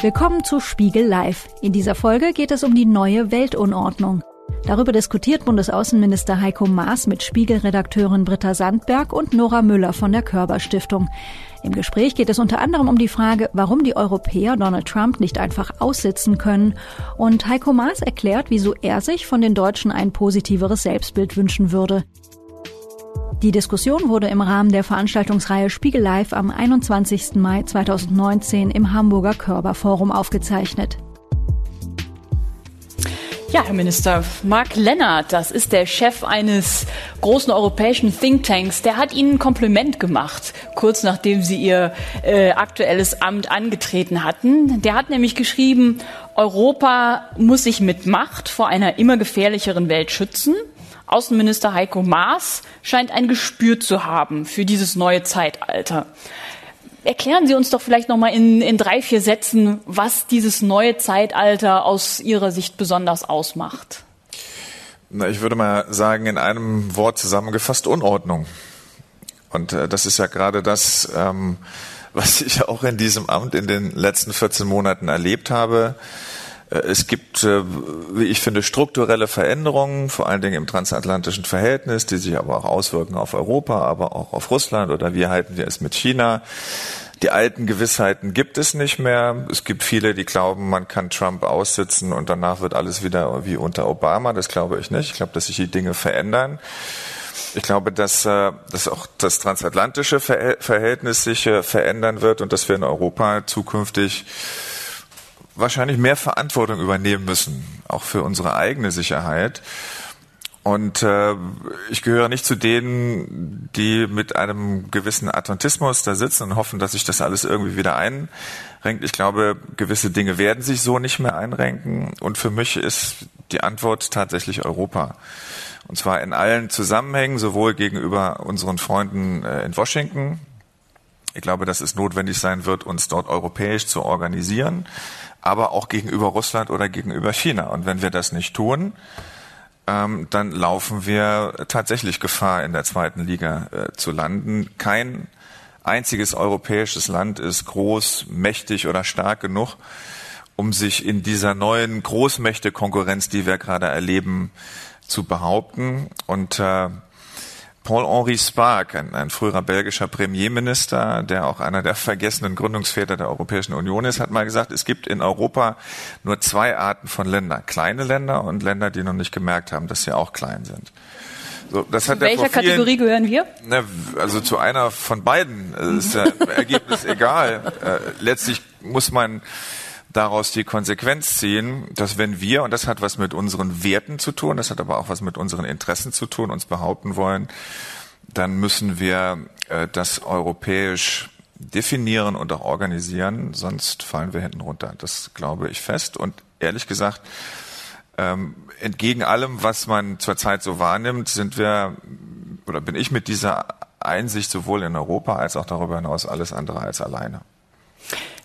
Willkommen zu SPIEGEL live. In dieser Folge geht es um die neue Weltunordnung. Darüber diskutiert Bundesaußenminister Heiko Maas mit Spiegel-Redakteurin Britta Sandberg und Nora Müller von der Körber-Stiftung. Im Gespräch geht es unter anderem um die Frage, warum die Europäer Donald Trump nicht einfach aussitzen können. Und Heiko Maas erklärt, wieso er sich von den Deutschen ein positiveres Selbstbild wünschen würde. Die Diskussion wurde im Rahmen der Veranstaltungsreihe SPIEGEL live am 21. Mai 2019 im Hamburger Körber-Forum aufgezeichnet. Ja, Herr Minister, Mark Leonard, das ist der Chef eines großen europäischen Thinktanks, der hat Ihnen ein Kompliment gemacht, kurz nachdem Sie Ihr aktuelles Amt angetreten hatten. Der hat nämlich geschrieben, Europa muss sich mit Macht vor einer immer gefährlicheren Welt schützen. Außenminister Heiko Maas scheint ein Gespür zu haben für dieses neue Zeitalter. Erklären Sie uns doch vielleicht noch mal in 3-4 Sätzen, was dieses neue Zeitalter aus Ihrer Sicht besonders ausmacht. Na, ich würde mal sagen, in einem Wort zusammengefasst, Unordnung. Und das ist ja gerade das, was ich auch in diesem Amt in den letzten 14 Monaten erlebt habe. Es gibt, wie ich finde, strukturelle Veränderungen, vor allen Dingen im transatlantischen Verhältnis, die sich aber auch auswirken auf Europa, aber auch auf Russland oder wie halten wir es mit China. Die alten Gewissheiten gibt es nicht mehr. Es gibt viele, die glauben, man kann Trump aussitzen und danach wird alles wieder wie unter Obama. Das glaube ich nicht. Ich glaube, dass sich die Dinge verändern. Ich glaube, dass auch das transatlantische Verhältnis sich verändern wird und dass wir in Europa zukünftig wahrscheinlich mehr Verantwortung übernehmen müssen, auch für unsere eigene Sicherheit. Und ich gehöre nicht zu denen, die mit einem gewissen Atlantismus da sitzen und hoffen, dass sich das alles irgendwie wieder einrenkt. Ich glaube, gewisse Dinge werden sich so nicht mehr einrenken. Und für mich ist die Antwort tatsächlich Europa. Und zwar in allen Zusammenhängen, sowohl gegenüber unseren Freunden in Washington. Ich glaube, dass es notwendig sein wird, uns dort europäisch zu organisieren, aber auch gegenüber Russland oder gegenüber China. Und wenn wir das nicht tun, dann laufen wir tatsächlich Gefahr, in der 2. Liga zu landen. Kein einziges europäisches Land ist groß, mächtig oder stark genug, um sich in dieser neuen Großmächte-Konkurrenz, die wir gerade erleben, zu behaupten. Und Paul-Henri Spaak, ein früherer belgischer Premierminister, der auch einer der vergessenen Gründungsväter der Europäischen Union ist, hat mal gesagt, es gibt in Europa nur 2 Arten von Ländern. Kleine Länder und Länder, die noch nicht gemerkt haben, dass sie auch klein sind. So, das hat welcher Kategorie gehören wir? Na, also zu einer von beiden. Ist das Ergebnis egal. Letztlich muss man daraus die Konsequenz ziehen, dass wenn wir, und das hat was mit unseren Werten zu tun, das hat aber auch was mit unseren Interessen zu tun, uns behaupten wollen, dann müssen wir das europäisch definieren und auch organisieren, sonst fallen wir hinten runter. Das glaube ich fest. Und ehrlich gesagt, entgegen allem, was man zurzeit so wahrnimmt, sind wir, oder bin ich mit dieser Einsicht sowohl in Europa als auch darüber hinaus alles andere als alleine.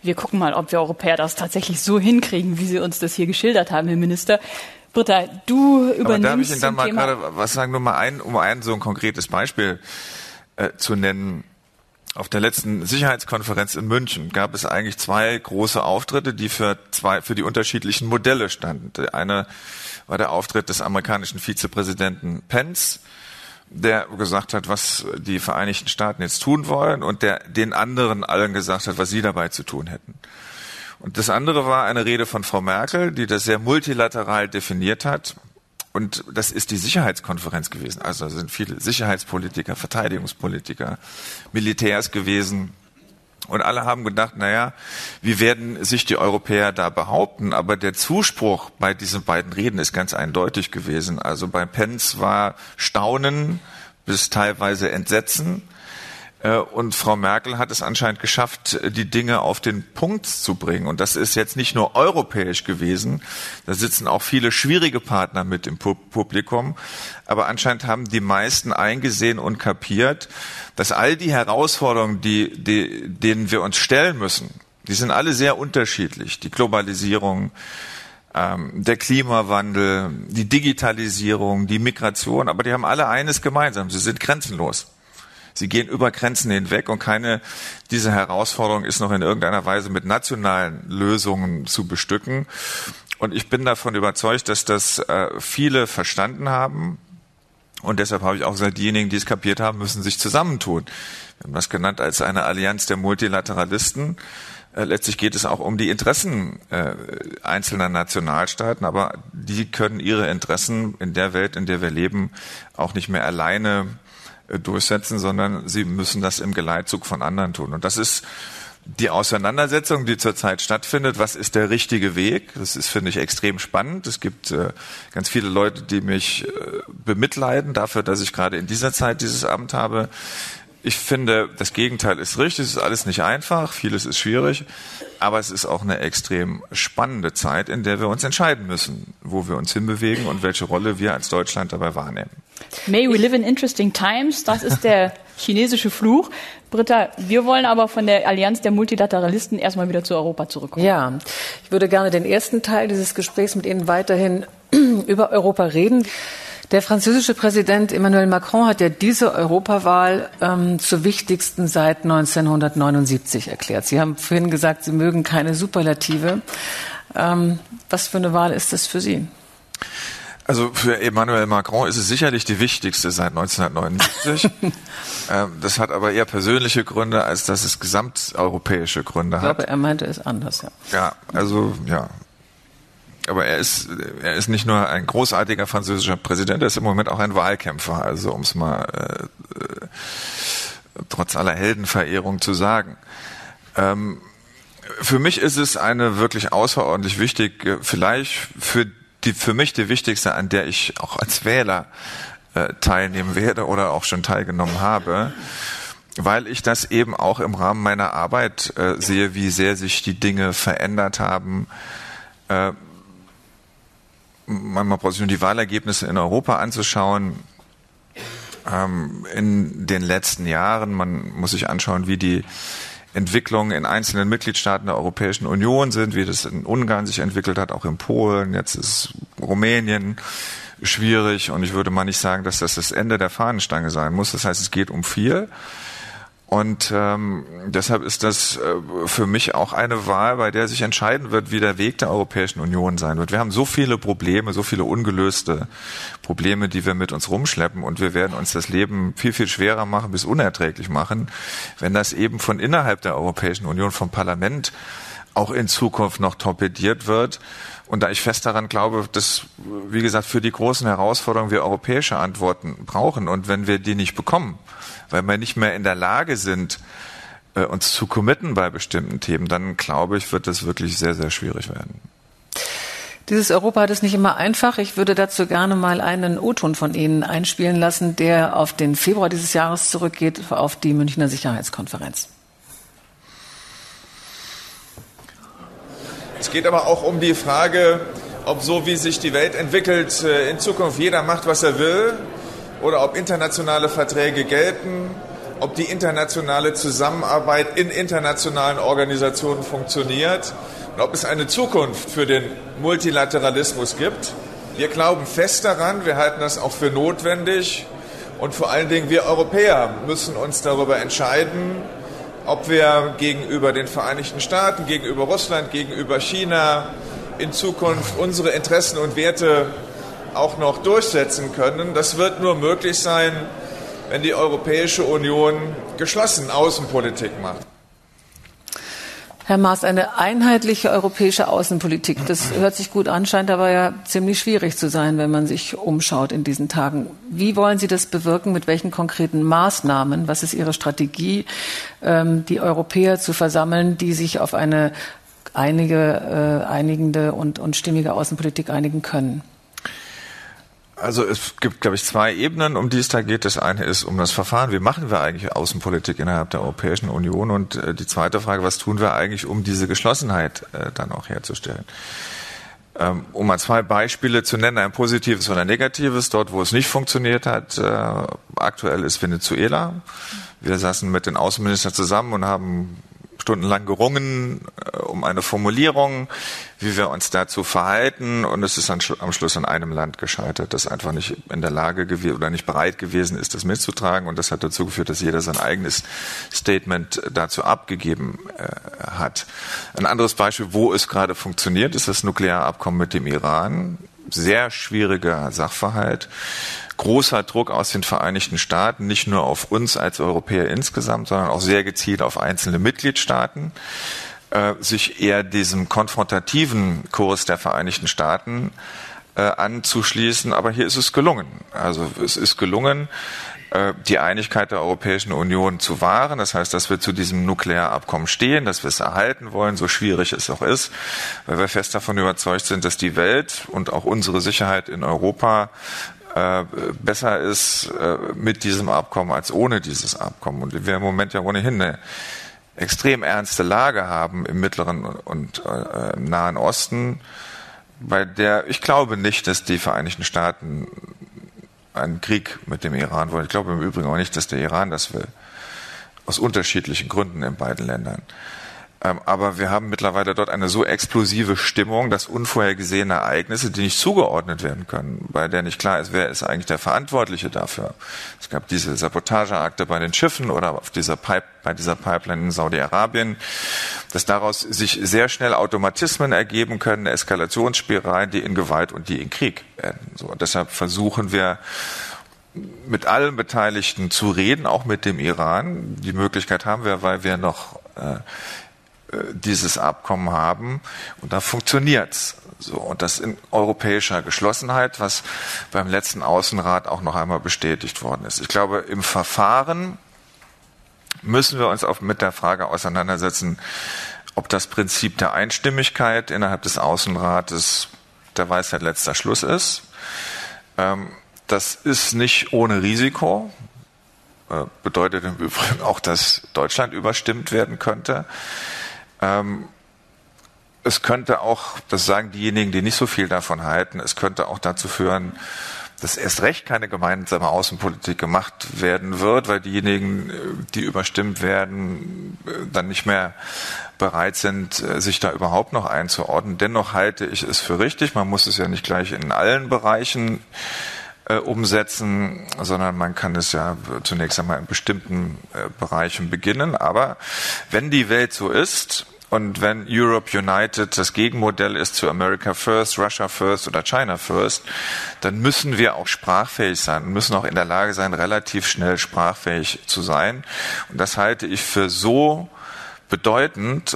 Wir gucken mal, ob wir Europäer das tatsächlich so hinkriegen, wie Sie uns das hier geschildert haben, Herr Minister. Britta, du übernimmst Aber darf ich Ihnen dann mal Thema gerade was sagen, nur mal um ein so ein konkretes Beispiel zu nennen. Auf der letzten Sicherheitskonferenz in München gab es eigentlich 2 große Auftritte, die für die unterschiedlichen Modelle standen. Der eine war der Auftritt des amerikanischen Vizepräsidenten Pence, der gesagt hat, was die Vereinigten Staaten jetzt tun wollen und der den anderen allen gesagt hat, was sie dabei zu tun hätten. Und das andere war eine Rede von Frau Merkel, die das sehr multilateral definiert hat. Und das ist die Sicherheitskonferenz gewesen. Also da sind viele Sicherheitspolitiker, Verteidigungspolitiker, Militärs gewesen. Und alle haben gedacht, naja, wie werden sich die Europäer da behaupten? Aber der Zuspruch bei diesen beiden Reden ist ganz eindeutig gewesen. Also bei Pence war Staunen bis teilweise Entsetzen. Und Frau Merkel hat es anscheinend geschafft, die Dinge auf den Punkt zu bringen. Und das ist jetzt nicht nur europäisch gewesen. Da sitzen auch viele schwierige Partner mit im Publikum. Aber anscheinend haben die meisten eingesehen und kapiert, dass all die Herausforderungen, denen wir uns stellen müssen, die sind alle sehr unterschiedlich. Die Globalisierung, der Klimawandel, die Digitalisierung, die Migration. Aber die haben alle eines gemeinsam. Sie sind grenzenlos. Sie gehen über Grenzen hinweg und diese Herausforderung ist noch in irgendeiner Weise mit nationalen Lösungen zu bestücken. Und ich bin davon überzeugt, dass das viele verstanden haben. Und deshalb habe ich auch gesagt, diejenigen, die es kapiert haben, müssen sich zusammentun. Wir haben das genannt als eine Allianz der Multilateralisten. Letztlich geht es auch um die Interessen einzelner Nationalstaaten, aber die können ihre Interessen in der Welt, in der wir leben, auch nicht mehr alleine durchsetzen, sondern sie müssen das im Geleitzug von anderen tun. Und das ist die Auseinandersetzung, die zurzeit stattfindet. Was ist der richtige Weg? Das ist, finde ich, extrem spannend. Es gibt ganz viele Leute, die mich bemitleiden dafür, dass ich gerade in dieser Zeit dieses Amt habe. Ich finde, das Gegenteil ist richtig. Es ist alles nicht einfach, vieles ist schwierig, aber es ist auch eine extrem spannende Zeit, in der wir uns entscheiden müssen, wo wir uns hinbewegen und welche Rolle wir als Deutschland dabei wahrnehmen. May we live in interesting times, das ist der chinesische Fluch. Britta, wir wollen aber von der Allianz der Multilateralisten erstmal wieder zu Europa zurückkommen. Ja, ich würde gerne den ersten Teil dieses Gesprächs mit Ihnen weiterhin über Europa reden. Der französische Präsident Emmanuel Macron hat ja diese Europawahl zur wichtigsten seit 1979 erklärt. Sie haben vorhin gesagt, Sie mögen keine Superlative. Was für eine Wahl ist das für Sie? Also für Emmanuel Macron ist es sicherlich die wichtigste seit 1979. Das hat aber eher persönliche Gründe, als dass es gesamteuropäische Gründe hat. Ich glaube, er meinte es anders, ja. Ja, also ja. Aber er ist nicht nur ein großartiger französischer Präsident, er ist im Moment auch ein Wahlkämpfer, also um es mal trotz aller Heldenverehrung zu sagen. Für mich ist es eine wirklich außerordentlich wichtige, vielleicht für mich die wichtigste, an der ich auch als Wähler teilnehmen werde oder auch schon teilgenommen habe, weil ich das eben auch im Rahmen meiner Arbeit sehe, wie sehr sich die Dinge verändert haben. Manchmal braucht es nur die Wahlergebnisse in Europa anzuschauen. In den letzten Jahren, man muss sich anschauen, wie die Entwicklungen in einzelnen Mitgliedstaaten der Europäischen Union sind, wie das in Ungarn sich entwickelt hat, auch in Polen, jetzt ist Rumänien schwierig und ich würde mal nicht sagen, dass das Ende der Fahnenstange sein muss. Das heißt, es geht um viel. Und deshalb ist das für mich auch eine Wahl, bei der sich entscheiden wird, wie der Weg der Europäischen Union sein wird. Wir haben so viele Probleme, so viele ungelöste Probleme, die wir mit uns rumschleppen. Und wir werden uns das Leben viel, viel schwerer machen, bis unerträglich machen, wenn das eben von innerhalb der Europäischen Union, vom Parlament auch in Zukunft noch torpediert wird. Und da ich fest daran glaube, dass, wie gesagt, für die großen Herausforderungen wir europäische Antworten brauchen. Und wenn wir die nicht bekommen, weil wir nicht mehr in der Lage sind, uns zu committen bei bestimmten Themen, dann glaube ich, wird das wirklich sehr, sehr schwierig werden. Dieses Europa hat es nicht immer einfach. Ich würde dazu gerne mal einen O-Ton von Ihnen einspielen lassen, der auf den Februar dieses Jahres zurückgeht, auf die Münchner Sicherheitskonferenz. Es geht aber auch um die Frage, ob so wie sich die Welt entwickelt, in Zukunft jeder macht, was er will, oder ob internationale Verträge gelten, ob die internationale Zusammenarbeit in internationalen Organisationen funktioniert und ob es eine Zukunft für den Multilateralismus gibt. Wir glauben fest daran, wir halten das auch für notwendig und vor allen Dingen wir Europäer müssen uns darüber entscheiden, ob wir gegenüber den Vereinigten Staaten, gegenüber Russland, gegenüber China in Zukunft unsere Interessen und Werte auch noch durchsetzen können. Das wird nur möglich sein, wenn die Europäische Union geschlossen Außenpolitik macht. Herr Maas, eine einheitliche europäische Außenpolitik, das hört sich gut an, scheint aber ja ziemlich schwierig zu sein, wenn man sich umschaut in diesen Tagen. Wie wollen Sie das bewirken? Mit welchen konkreten Maßnahmen? Was ist Ihre Strategie, die Europäer zu versammeln, die sich auf eine einigende und stimmige Außenpolitik einigen können? Also es gibt, glaube ich, zwei Ebenen, um die es da geht. Das eine ist um das Verfahren. Wie machen wir eigentlich Außenpolitik innerhalb der Europäischen Union? Und die zweite Frage, was tun wir eigentlich, um diese Geschlossenheit dann auch herzustellen? Um mal zwei Beispiele zu nennen, ein positives und ein negatives. Dort, wo es nicht funktioniert hat, aktuell ist Venezuela. Wir saßen mit den Außenministern zusammen und haben stundenlang gerungen um eine Formulierung, wie wir uns dazu verhalten, und es ist am Schluss in einem Land gescheitert, das einfach nicht in der Lage gewesen oder nicht bereit gewesen ist, das mitzutragen, und das hat dazu geführt, dass jeder sein eigenes Statement dazu abgegeben hat. Ein anderes Beispiel, wo es gerade funktioniert, ist das Nuklearabkommen mit dem Iran. Sehr schwieriger Sachverhalt, großer Druck aus den Vereinigten Staaten, nicht nur auf uns als Europäer insgesamt, sondern auch sehr gezielt auf einzelne Mitgliedstaaten, sich eher diesem konfrontativen Kurs der Vereinigten Staaten anzuschließen. Aber hier ist es gelungen. Also es ist gelungen, die Einigkeit der Europäischen Union zu wahren. Das heißt, dass wir zu diesem Nuklearabkommen stehen, dass wir es erhalten wollen, so schwierig es auch ist, weil wir fest davon überzeugt sind, dass die Welt und auch unsere Sicherheit in Europa besser ist mit diesem Abkommen als ohne dieses Abkommen. Und wir im Moment ja ohnehin eine extrem ernste Lage haben im Mittleren und im Nahen Osten, bei der ich glaube nicht, dass die Vereinigten Staaten einen Krieg mit dem Iran wollen. Ich glaube im Übrigen auch nicht, dass der Iran das will. Aus unterschiedlichen Gründen in beiden Ländern. Aber wir haben mittlerweile dort eine so explosive Stimmung, dass unvorhergesehene Ereignisse, die nicht zugeordnet werden können, bei der nicht klar ist, wer ist eigentlich der Verantwortliche dafür. Es gab diese Sabotageakte bei den Schiffen oder auf dieser Pipeline in Saudi-Arabien, dass daraus sich sehr schnell Automatismen ergeben können, Eskalationsspiralen, die in Gewalt und die in Krieg enden. So, und deshalb versuchen wir, mit allen Beteiligten zu reden, auch mit dem Iran. Die Möglichkeit haben wir, weil wir noch dieses Abkommen haben, und da funktioniert's. So, und das in europäischer Geschlossenheit, was beim letzten Außenrat auch noch einmal bestätigt worden ist. Ich glaube, im Verfahren müssen wir uns auch mit der Frage auseinandersetzen, ob das Prinzip der Einstimmigkeit innerhalb des Außenrates der Weisheit letzter Schluss ist. Das ist nicht ohne Risiko. Bedeutet im Übrigen auch, dass Deutschland überstimmt werden könnte. Es könnte auch, das sagen diejenigen, die nicht so viel davon halten, es könnte auch dazu führen, dass erst recht keine gemeinsame Außenpolitik gemacht werden wird, weil diejenigen, die überstimmt werden, dann nicht mehr bereit sind, sich da überhaupt noch einzuordnen. Dennoch halte ich es für richtig. Man muss es ja nicht gleich in allen Bereichen umsetzen, sondern man kann es ja zunächst einmal in bestimmten Bereichen beginnen. Aber wenn die Welt so ist und wenn Europe United das Gegenmodell ist zu America First, Russia First oder China First, dann müssen wir auch sprachfähig sein und müssen auch in der Lage sein, relativ schnell sprachfähig zu sein. Und das halte ich für so bedeutend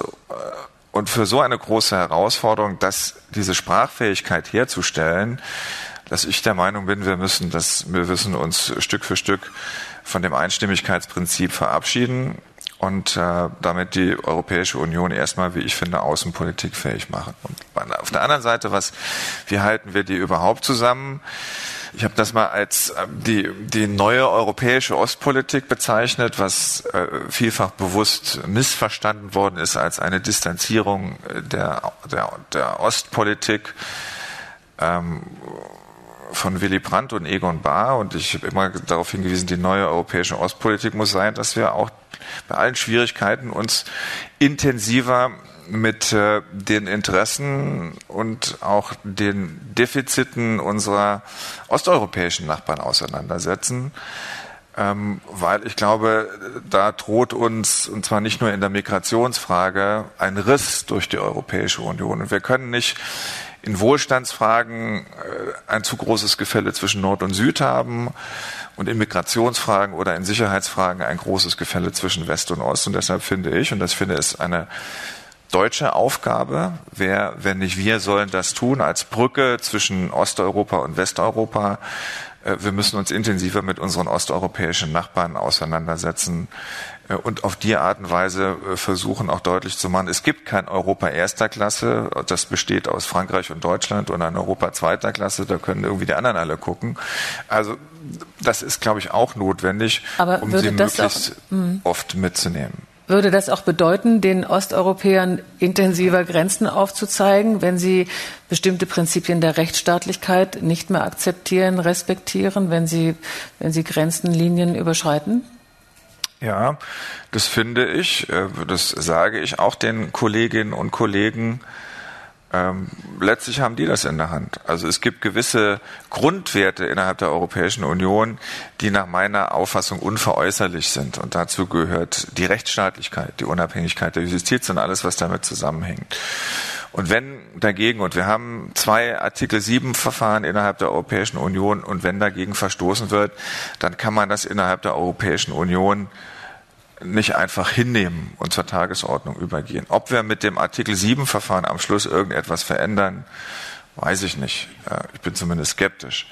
und für so eine große Herausforderung, dass diese Sprachfähigkeit herzustellen, dass ich der Meinung bin, wir müssen uns Stück für Stück von dem Einstimmigkeitsprinzip verabschieden und damit die Europäische Union erstmal, wie ich finde, Außenpolitik fähig machen. Und auf der anderen Seite, wie halten wir die überhaupt zusammen? Ich habe das mal als die neue europäische Ostpolitik bezeichnet, was vielfach bewusst missverstanden worden ist als eine Distanzierung der Ostpolitik. Von Willy Brandt und Egon Bahr, und ich habe immer darauf hingewiesen, die neue europäische Ostpolitik muss sein, dass wir auch bei allen Schwierigkeiten uns intensiver mit den Interessen und auch den Defiziten unserer osteuropäischen Nachbarn auseinandersetzen, weil ich glaube, da droht uns, und zwar nicht nur in der Migrationsfrage, ein Riss durch die Europäische Union, und wir können nicht in Wohlstandsfragen ein zu großes Gefälle zwischen Nord und Süd haben und in Migrationsfragen oder in Sicherheitsfragen ein großes Gefälle zwischen West und Ost. Und deshalb finde ich, und das finde ich eine deutsche Aufgabe, wer, wenn nicht wir, sollen das tun, als Brücke zwischen Osteuropa und Westeuropa. Wir müssen uns intensiver mit unseren osteuropäischen Nachbarn auseinandersetzen und auf die Art und Weise versuchen, auch deutlich zu machen, es gibt kein Europa erster Klasse, das besteht aus Frankreich und Deutschland, und ein Europa zweiter Klasse, da können irgendwie die anderen alle gucken. Also das ist, glaube ich, auch notwendig, aber um sie möglichst oft mitzunehmen. Würde das auch bedeuten, den Osteuropäern intensiver Grenzen aufzuzeigen, wenn sie bestimmte Prinzipien der Rechtsstaatlichkeit nicht mehr akzeptieren, respektieren, wenn sie Grenzen, Linien überschreiten? Ja, das finde ich, das sage ich auch den Kolleginnen und Kollegen. Letztlich haben die das in der Hand. Also es gibt gewisse Grundwerte innerhalb der Europäischen Union, die nach meiner Auffassung unveräußerlich sind. Und dazu gehört die Rechtsstaatlichkeit, die Unabhängigkeit der Justiz und alles, was damit zusammenhängt. Und wenn dagegen, und wir haben 2 Artikel-7-Verfahren innerhalb der Europäischen Union, und wenn dagegen verstoßen wird, dann kann man das innerhalb der Europäischen Union nicht einfach hinnehmen und zur Tagesordnung übergehen. Ob wir mit dem Artikel-7-Verfahren am Schluss irgendetwas verändern, weiß ich nicht. Ich bin zumindest skeptisch.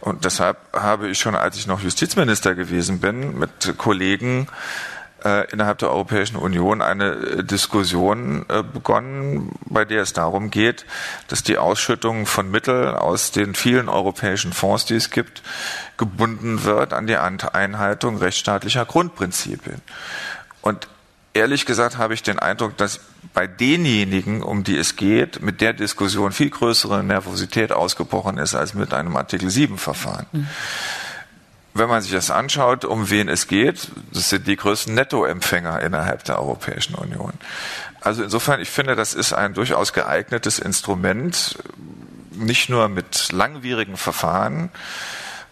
Und deshalb habe ich schon, als ich noch Justizminister gewesen bin, mit Kollegen innerhalb der Europäischen Union eine Diskussion begonnen, bei der es darum geht, dass die Ausschüttung von Mitteln aus den vielen europäischen Fonds, die es gibt, gebunden wird an die Einhaltung rechtsstaatlicher Grundprinzipien. Und ehrlich gesagt habe ich den Eindruck, dass bei denjenigen, um die es geht, mit der Diskussion viel größere Nervosität ausgebrochen ist als mit einem Artikel-7-Verfahren. Mhm. Wenn man sich das anschaut, um wen es geht, das sind die größten Nettoempfänger innerhalb der Europäischen Union. Also insofern, ich finde, das ist ein durchaus geeignetes Instrument, nicht nur mit langwierigen Verfahren,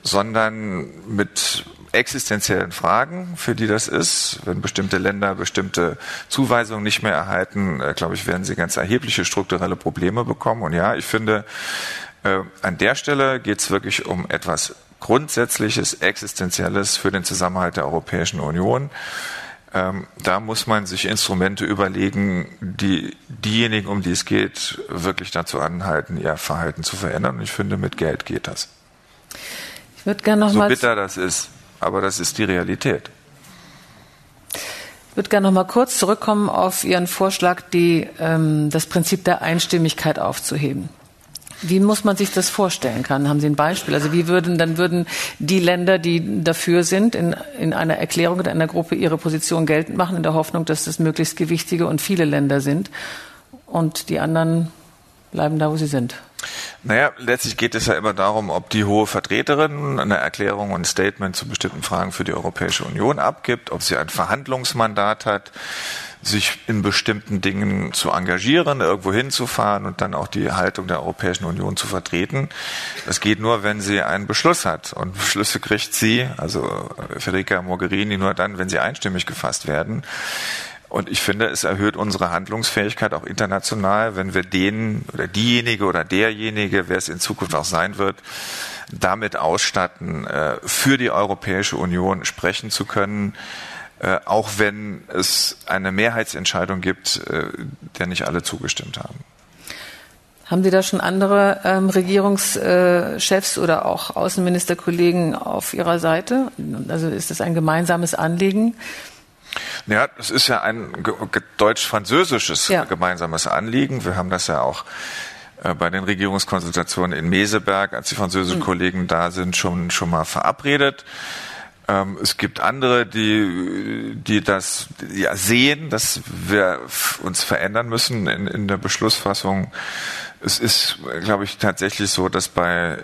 sondern mit existenziellen Fragen, für die das ist. Wenn bestimmte Länder bestimmte Zuweisungen nicht mehr erhalten, glaube ich, werden sie ganz erhebliche strukturelle Probleme bekommen. Und ja, ich finde, an der Stelle geht es wirklich um etwas Grundsätzliches, Existenzielles für den Zusammenhalt der Europäischen Union. Da muss man sich Instrumente überlegen, die diejenigen, um die es geht, wirklich dazu anhalten, ihr Verhalten zu verändern. Und ich finde, mit Geld geht das. Ich würde gerne noch mal, so bitter das ist, aber das ist die Realität. Ich würde gerne noch mal kurz zurückkommen auf Ihren Vorschlag, das Prinzip der Einstimmigkeit aufzuheben. Wie muss man sich das vorstellen können? Haben Sie ein Beispiel? Also wie würden die Länder, die dafür sind, in einer Erklärung oder einer Gruppe ihre Position geltend machen, in der Hoffnung, dass das möglichst gewichtige und viele Länder sind, und die anderen bleiben da, wo sie sind? Naja, letztlich geht es ja immer darum, ob die hohe Vertreterin eine Erklärung und ein Statement zu bestimmten Fragen für die Europäische Union abgibt, ob sie ein Verhandlungsmandat hat, sich in bestimmten Dingen zu engagieren, irgendwo hinzufahren und dann auch die Haltung der Europäischen Union zu vertreten. Das geht nur, wenn sie einen Beschluss hat. Und Beschlüsse kriegt sie, also Fedrica Mogherini, nur dann, wenn sie einstimmig gefasst werden. Und ich finde, es erhöht unsere Handlungsfähigkeit auch international, wenn wir den oder diejenige oder derjenige, wer es in Zukunft auch sein wird, damit ausstatten, für die Europäische Union sprechen zu können, auch wenn es eine Mehrheitsentscheidung gibt, der nicht alle zugestimmt haben. Haben Sie da schon andere Regierungschefs oder auch Außenministerkollegen auf Ihrer Seite? Also ist das ein gemeinsames Anliegen? Ja, es ist ja ein deutsch-französisches gemeinsames Anliegen. Wir haben das ja auch bei den Regierungskonsultationen in Meseberg, als die französischen Kollegen da sind, schon mal verabredet. Es gibt andere, die das ja sehen, dass wir uns verändern müssen in der Beschlussfassung. Es ist, glaube ich, tatsächlich so, dass bei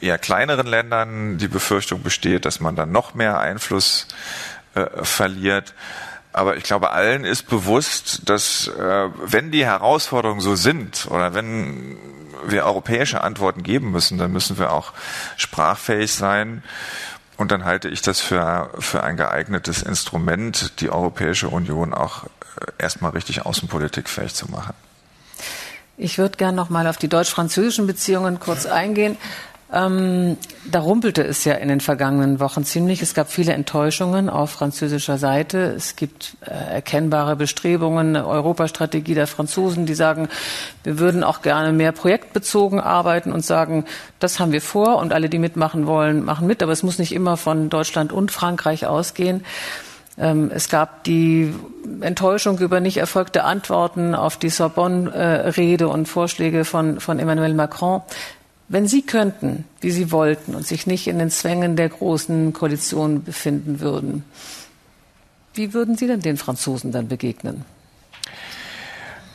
eher kleineren Ländern die Befürchtung besteht, dass man dann noch mehr Einfluss verliert. Aber ich glaube, allen ist bewusst, dass wenn die Herausforderungen so sind oder wenn wir europäische Antworten geben müssen, dann müssen wir auch sprachfähig sein. Und dann halte ich das für ein geeignetes Instrument, die Europäische Union auch erstmal richtig außenpolitikfähig zu machen. Ich würde gerne noch mal auf die deutsch-französischen Beziehungen kurz eingehen. Da rumpelte es ja in den vergangenen Wochen ziemlich. Es gab viele Enttäuschungen auf französischer Seite. Es gibt erkennbare Bestrebungen, eine Europastrategie der Franzosen, die sagen, wir würden auch gerne mehr projektbezogen arbeiten und sagen, das haben wir vor und alle, die mitmachen wollen, machen mit. Aber es muss nicht immer von Deutschland und Frankreich ausgehen. Es gab die Enttäuschung über nicht erfolgte Antworten auf die Sorbonne-Rede und Vorschläge von Emmanuel Macron. Wenn Sie könnten, wie Sie wollten, und sich nicht in den Zwängen der großen Koalition befinden würden, wie würden Sie denn den Franzosen dann begegnen?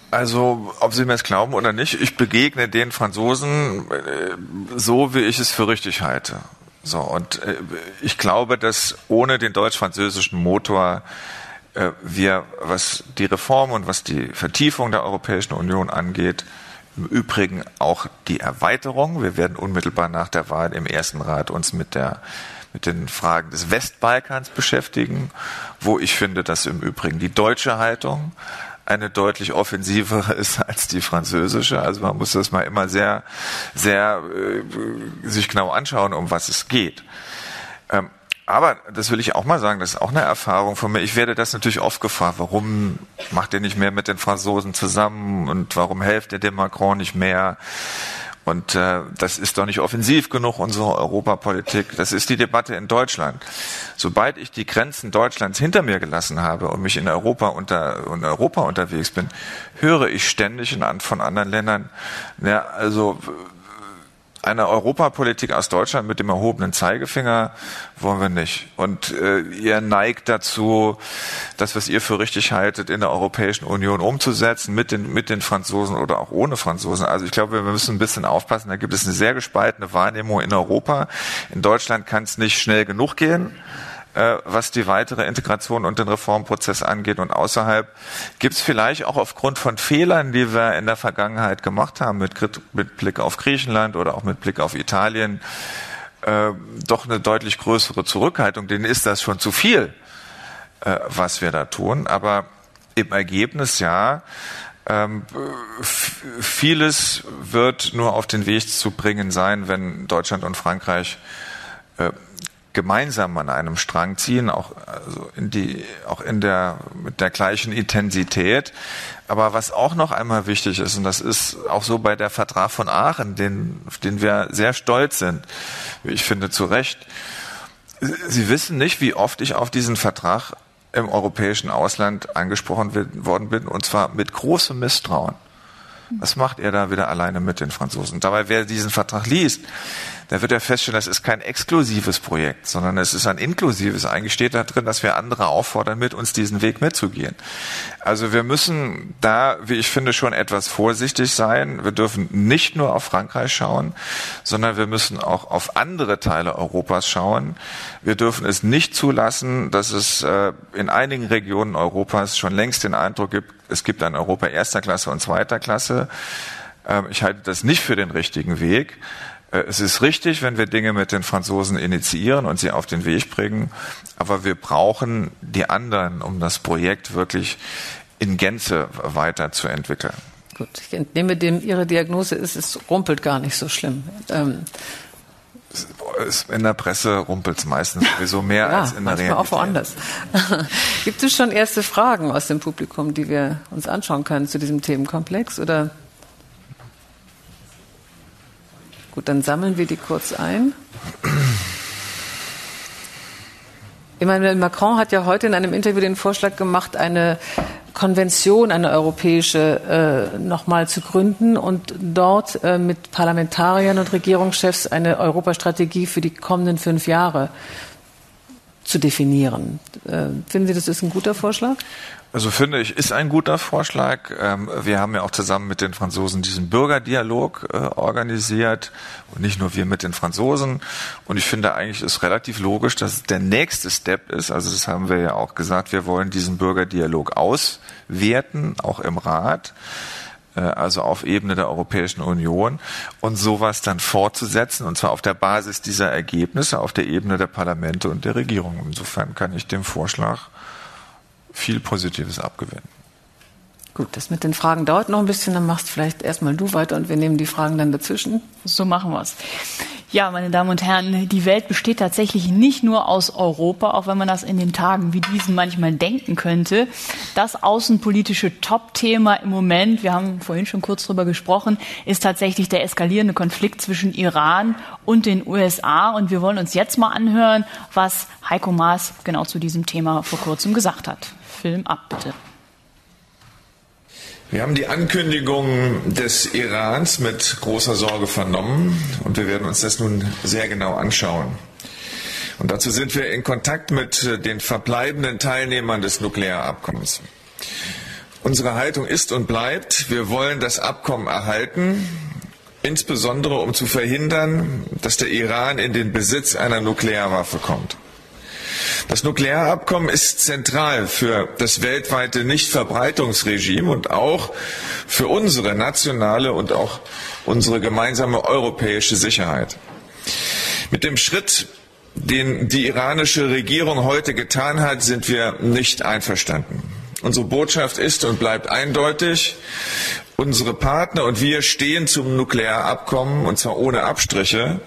Also, ob Sie mir es glauben oder nicht, ich begegne den Franzosen so, wie ich es für richtig halte. So, und ich glaube, dass ohne den deutsch-französischen Motor wir, was die Reform und was die Vertiefung der Europäischen Union angeht, im Übrigen auch die Erweiterung. Wir werden unmittelbar nach der Wahl im ersten Rat uns mit den Fragen des Westbalkans beschäftigen, wo ich finde, dass im Übrigen die deutsche Haltung eine deutlich offensivere ist als die französische. Also man muss das mal immer sehr, sehr sich genau anschauen, um was es geht. Aber das will ich auch mal sagen, das ist auch eine Erfahrung von mir. Ich werde das natürlich oft gefragt, warum macht ihr nicht mehr mit den Franzosen zusammen und warum helft ihr dem Macron nicht mehr? Und das ist doch nicht offensiv genug, unsere Europapolitik. Das ist die Debatte in Deutschland. Sobald ich die Grenzen Deutschlands hinter mir gelassen habe und mich in Europa unterwegs bin, höre ich ständig von anderen Ländern, ja, also eine Europapolitik aus Deutschland mit dem erhobenen Zeigefinger wollen wir nicht. Und ihr neigt dazu, das, was ihr für richtig haltet, in der Europäischen Union umzusetzen, mit den Franzosen oder auch ohne Franzosen. Also ich glaube, wir müssen ein bisschen aufpassen. Da gibt es eine sehr gespaltene Wahrnehmung in Europa. In Deutschland kann es nicht schnell genug gehen, was die weitere Integration und den Reformprozess angeht. Und außerhalb gibt es vielleicht auch aufgrund von Fehlern, die wir in der Vergangenheit gemacht haben, mit Blick auf Griechenland oder auch mit Blick auf Italien, doch eine deutlich größere Zurückhaltung. Denen ist das schon zu viel, was wir da tun. Aber im Ergebnis ja, vieles wird nur auf den Weg zu bringen sein, wenn Deutschland und Frankreich gemeinsam an einem Strang ziehen, mit der gleichen Intensität. Aber was auch noch einmal wichtig ist, und das ist auch so bei der Vertrag von Aachen, auf den wir sehr stolz sind, ich finde zu Recht. Sie wissen nicht, wie oft ich auf diesen Vertrag im europäischen Ausland angesprochen worden bin, und zwar mit großem Misstrauen. Was macht er da wieder alleine mit den Franzosen? Dabei, wer diesen Vertrag liest, der wird ja feststellen, das ist kein exklusives Projekt, sondern es ist ein inklusives. Eigentlich steht da drin, dass wir andere auffordern, mit uns diesen Weg mitzugehen. Also wir müssen da, wie ich finde, schon etwas vorsichtig sein. Wir dürfen nicht nur auf Frankreich schauen, sondern wir müssen auch auf andere Teile Europas schauen. Wir dürfen es nicht zulassen, dass es in einigen Regionen Europas schon längst den Eindruck gibt, es gibt ein Europa erster Klasse und zweiter Klasse. Ich halte das nicht für den richtigen Weg. Es ist richtig, wenn wir Dinge mit den Franzosen initiieren und sie auf den Weg bringen. Aber wir brauchen die anderen, um das Projekt wirklich in Gänze weiterzuentwickeln. Gut, ich entnehme dem Ihre Diagnose, es rumpelt gar nicht so schlimm. In der Presse rumpelt es meistens sowieso mehr als in der Realität. Ja, auch woanders. Gibt es schon erste Fragen aus dem Publikum, die wir uns anschauen können zu diesem Themenkomplex? Oder? Gut, dann sammeln wir die kurz ein. Emmanuel Macron hat ja heute in einem Interview den Vorschlag gemacht, eine Konvention, eine europäische, nochmal zu gründen und dort mit Parlamentariern und Regierungschefs eine Europastrategie für die kommenden 5 Jahre zu definieren. Finden Sie, das ist ein guter Vorschlag? Also finde ich, ist ein guter Vorschlag. Wir haben ja auch zusammen mit den Franzosen diesen Bürgerdialog organisiert und nicht nur wir mit den Franzosen. Und ich finde eigentlich, ist relativ logisch, dass es der nächste Step ist. Also das haben wir ja auch gesagt, wir wollen diesen Bürgerdialog auswerten, auch im Rat, also auf Ebene der Europäischen Union, und sowas dann fortzusetzen, und zwar auf der Basis dieser Ergebnisse auf der Ebene der Parlamente und der Regierung. Insofern kann ich dem Vorschlag viel Positives abgewinnen. Gut, das mit den Fragen dauert noch ein bisschen, dann machst vielleicht erstmal du weiter und wir nehmen die Fragen dann dazwischen. So machen wir es. Ja, meine Damen und Herren, die Welt besteht tatsächlich nicht nur aus Europa, auch wenn man das in den Tagen wie diesen manchmal denken könnte. Das außenpolitische Top-Thema im Moment, wir haben vorhin schon kurz drüber gesprochen, ist tatsächlich der eskalierende Konflikt zwischen Iran und den USA. Und wir wollen uns jetzt mal anhören, was Heiko Maas genau zu diesem Thema vor kurzem gesagt hat. Film ab, bitte. Wir haben die Ankündigung des Irans mit großer Sorge vernommen und wir werden uns das nun sehr genau anschauen. Und dazu sind wir in Kontakt mit den verbleibenden Teilnehmern des Nuklearabkommens. Unsere Haltung ist und bleibt, wir wollen das Abkommen erhalten, insbesondere um zu verhindern, dass der Iran in den Besitz einer Nuklearwaffe kommt. Das Nuklearabkommen ist zentral für das weltweite Nichtverbreitungsregime und auch für unsere nationale und auch unsere gemeinsame europäische Sicherheit. Mit dem Schritt, den die iranische Regierung heute getan hat, sind wir nicht einverstanden. Unsere Botschaft ist und bleibt eindeutig. Unsere Partner und wir stehen zum Nuklearabkommen, und zwar ohne Abstriche.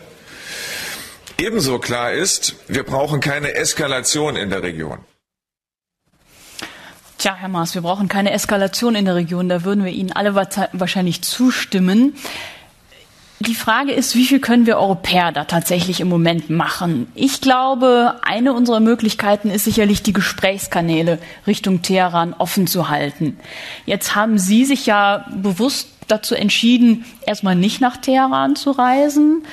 Ebenso klar ist, wir brauchen keine Eskalation in der Region. Tja, Herr Maas, wir brauchen keine Eskalation in der Region. Da würden wir Ihnen alle wahrscheinlich zustimmen. Die Frage ist, wie viel können wir Europäer da tatsächlich im Moment machen? Ich glaube, eine unserer Möglichkeiten ist sicherlich, die Gesprächskanäle Richtung Teheran offen zu halten. Jetzt haben Sie sich ja bewusst dazu entschieden, erstmal nicht nach Teheran zu reisen.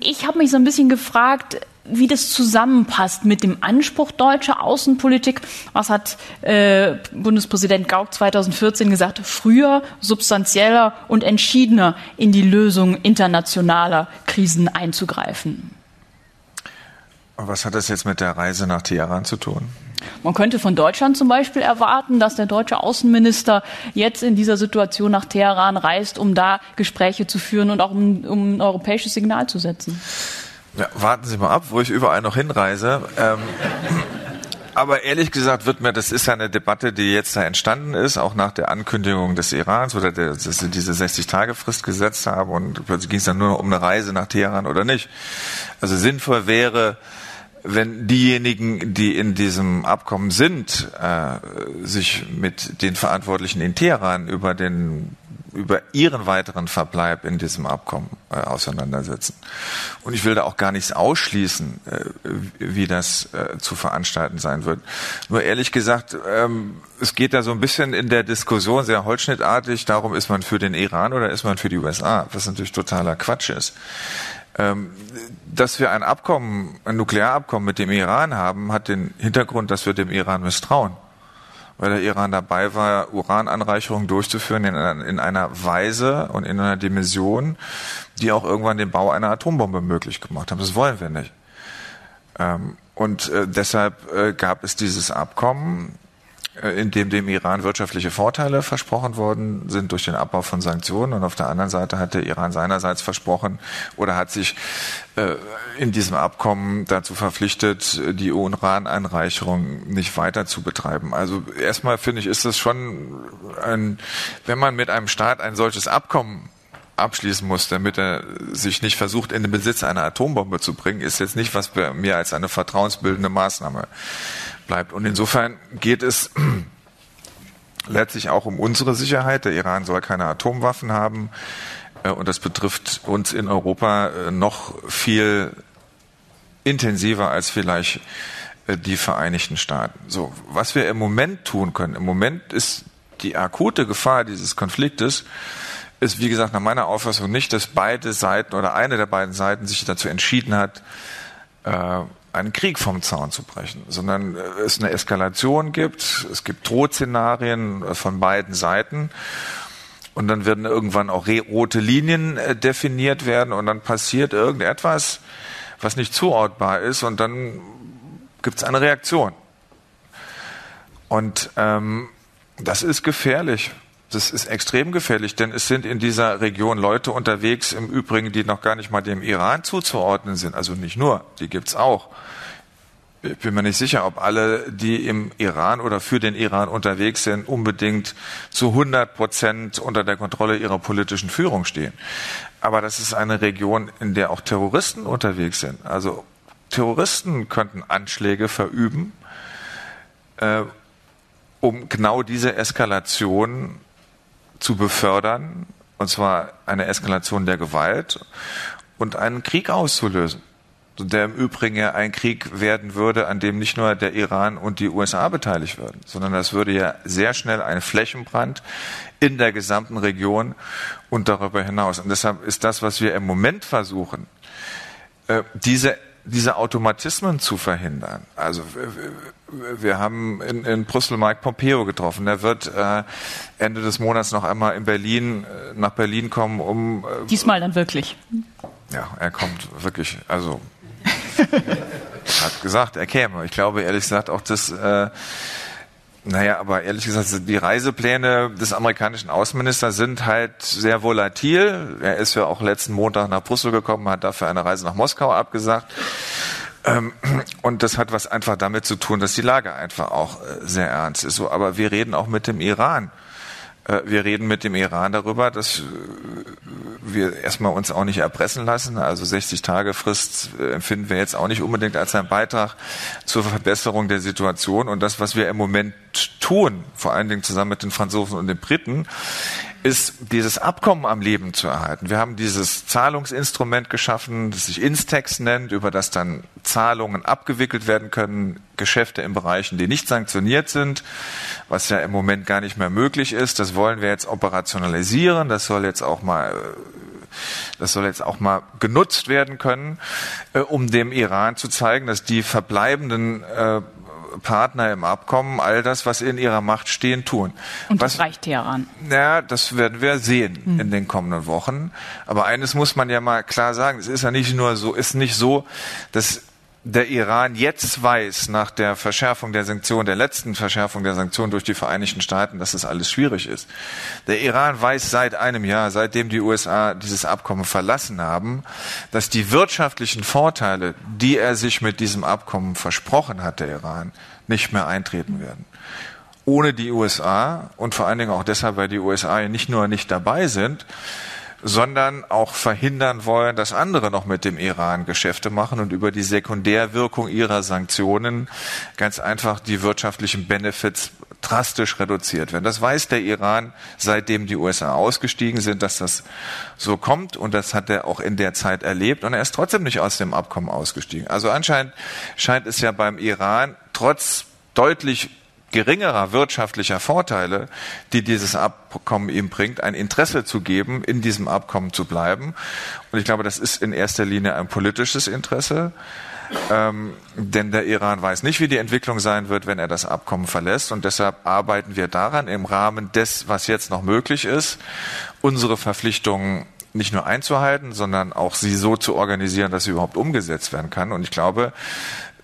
Ich habe mich so ein bisschen gefragt, wie das zusammenpasst mit dem Anspruch deutscher Außenpolitik. Was hat Bundespräsident Gauck 2014 gesagt? Früher, substanzieller und entschiedener in die Lösung internationaler Krisen einzugreifen. Was hat das jetzt mit der Reise nach Teheran zu tun? Man könnte von Deutschland zum Beispiel erwarten, dass der deutsche Außenminister jetzt in dieser Situation nach Teheran reist, um da Gespräche zu führen und auch um ein europäisches Signal zu setzen. Ja, warten Sie mal ab, wo ich überall noch hinreise. Aber ehrlich gesagt wird mir, das ist ja eine Debatte, die jetzt da entstanden ist, auch nach der Ankündigung des Irans, oder dass sie diese 60-Tage-Frist gesetzt haben und plötzlich ging es dann nur noch um eine Reise nach Teheran oder nicht. Also sinnvoll wäre, wenn diejenigen, die in diesem Abkommen sind, sich mit den Verantwortlichen in Teheran über ihren weiteren Verbleib in diesem Abkommen auseinandersetzen. Und ich will da auch gar nichts ausschließen, wie das zu veranstalten sein wird. Nur ehrlich gesagt, es geht da so ein bisschen in der Diskussion sehr holzschnittartig darum, ist man für den Iran oder ist man für die USA, was natürlich totaler Quatsch ist. Dass wir ein Nuklearabkommen mit dem Iran haben, hat den Hintergrund, dass wir dem Iran misstrauen, weil der Iran dabei war, Urananreicherungen durchzuführen in einer Weise und in einer Dimension, die auch irgendwann den Bau einer Atombombe möglich gemacht haben. Das wollen wir nicht. Und deshalb gab es dieses Abkommen, in dem dem Iran wirtschaftliche Vorteile versprochen worden sind durch den Abbau von Sanktionen. Und auf der anderen Seite hat der Iran seinerseits versprochen oder hat sich in diesem Abkommen dazu verpflichtet, die Urananreicherung nicht weiter zu betreiben. Also erstmal finde ich, ist das schon, wenn man mit einem Staat ein solches Abkommen abschließen muss, damit er sich nicht versucht, in den Besitz einer Atombombe zu bringen, ist jetzt nicht, was bei mir als eine vertrauensbildende Maßnahme bleibt. Und insofern geht es letztlich auch um unsere Sicherheit. Der Iran soll keine Atomwaffen haben. Und das betrifft uns in Europa noch viel intensiver als vielleicht die Vereinigten Staaten. So, was wir im Moment tun können, im Moment ist die akute Gefahr dieses Konfliktes, ist, wie gesagt, nach meiner Auffassung nicht, dass beide Seiten oder eine der beiden Seiten sich dazu entschieden hat, einen Krieg vom Zaun zu brechen, sondern es eine Eskalation gibt, es gibt Drohszenarien von beiden Seiten und dann werden irgendwann auch rote Linien definiert werden und dann passiert irgendetwas, was nicht zuordbar ist und dann gibt es eine Reaktion. Und das ist gefährlich. Das ist extrem gefährlich, denn es sind in dieser Region Leute unterwegs, im Übrigen, die noch gar nicht mal dem Iran zuzuordnen sind. Also nicht nur, die gibt's auch. Ich bin mir nicht sicher, ob alle, die im Iran oder für den Iran unterwegs sind, unbedingt zu 100% unter der Kontrolle ihrer politischen Führung stehen. Aber das ist eine Region, in der auch Terroristen unterwegs sind. Also Terroristen könnten Anschläge verüben, um genau diese Eskalation zu befördern, und zwar eine Eskalation der Gewalt und einen Krieg auszulösen, der im Übrigen ja ein Krieg werden würde, an dem nicht nur der Iran und die USA beteiligt würden, sondern das würde ja sehr schnell ein Flächenbrand in der gesamten Region und darüber hinaus. Und deshalb ist das, was wir im Moment versuchen, diese diese Automatismen zu verhindern. Also wir haben in Brüssel Mike Pompeo getroffen. Der wird Ende des Monats noch einmal in Berlin nach Berlin kommen, um... Diesmal dann wirklich. Ja, er kommt wirklich. Also hat gesagt, er käme. Ich glaube, ehrlich gesagt, auch das... Naja, aber ehrlich gesagt, die Reisepläne des amerikanischen Außenministers sind halt sehr volatil. Er ist ja auch letzten Montag nach Brüssel gekommen, hat dafür eine Reise nach Moskau abgesagt. Und das hat was einfach damit zu tun, dass die Lage einfach auch sehr ernst ist. So, aber wir reden auch mit dem Iran. Wir reden mit dem Iran darüber, dass wir erstmal uns auch nicht erpressen lassen. Also 60 Tage Frist empfinden wir jetzt auch nicht unbedingt als einen Beitrag zur Verbesserung der Situation. Und das, was wir im Moment tun, vor allen Dingen zusammen mit den Franzosen und den Briten, ist, dieses Abkommen am Leben zu erhalten. Wir haben dieses Zahlungsinstrument geschaffen, das sich Instex nennt, über das dann Zahlungen abgewickelt werden können, Geschäfte in Bereichen, die nicht sanktioniert sind, was ja im Moment gar nicht mehr möglich ist. Das wollen wir jetzt operationalisieren. Das soll jetzt auch mal genutzt werden können, um dem Iran zu zeigen, dass die verbleibenden Partner im Abkommen all das, was in ihrer Macht stehen, tun. Und das reicht Teheran? Ja, das werden wir sehen in den kommenden Wochen. Aber eines muss man ja mal klar sagen, es ist ja nicht nur so, ist nicht so, dass der Iran jetzt weiß, nach der Verschärfung der Sanktionen, der letzten Verschärfung der Sanktionen durch die Vereinigten Staaten, dass das alles schwierig ist. Der Iran weiß seit einem Jahr, seitdem die USA dieses Abkommen verlassen haben, dass die wirtschaftlichen Vorteile, die er sich mit diesem Abkommen versprochen hat, der Iran, nicht mehr eintreten werden. Ohne die USA und vor allen Dingen auch deshalb, weil die USA nicht nur nicht dabei sind, sondern auch verhindern wollen, dass andere noch mit dem Iran Geschäfte machen und über die Sekundärwirkung ihrer Sanktionen ganz einfach die wirtschaftlichen Benefits drastisch reduziert werden. Das weiß der Iran, seitdem die USA ausgestiegen sind, dass das so kommt, und das hat er auch in der Zeit erlebt, und er ist trotzdem nicht aus dem Abkommen ausgestiegen. Also anscheinend scheint es ja beim Iran trotz deutlich geringerer wirtschaftlicher Vorteile, die dieses Abkommen ihm bringt, ein Interesse zu geben, in diesem Abkommen zu bleiben. Und ich glaube, das ist in erster Linie ein politisches Interesse, denn der Iran weiß nicht, wie die Entwicklung sein wird, wenn er das Abkommen verlässt. Und deshalb arbeiten wir daran, im Rahmen des, was jetzt noch möglich ist, unsere Verpflichtungen nicht nur einzuhalten, sondern auch sie so zu organisieren, dass sie überhaupt umgesetzt werden kann. Und ich glaube,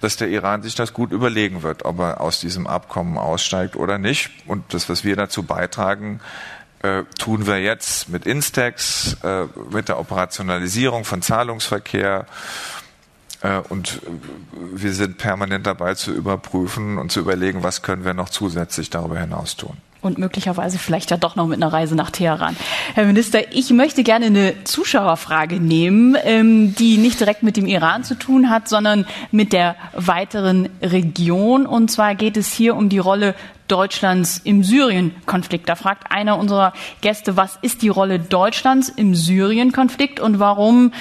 dass der Iran sich das gut überlegen wird, ob er aus diesem Abkommen aussteigt oder nicht. Und das, was wir dazu beitragen, tun wir jetzt mit Instex, mit der Operationalisierung von Zahlungsverkehr. Und wir sind permanent dabei zu überprüfen und zu überlegen, was können wir noch zusätzlich darüber hinaus tun. Und möglicherweise vielleicht ja doch noch mit einer Reise nach Teheran. Herr Minister, ich möchte gerne eine Zuschauerfrage nehmen, die nicht direkt mit dem Iran zu tun hat, sondern mit der weiteren Region. Und zwar geht es hier um die Rolle Deutschlands im Syrien-Konflikt. Da fragt einer unserer Gäste, was ist die Rolle Deutschlands im Syrien-Konflikt und warum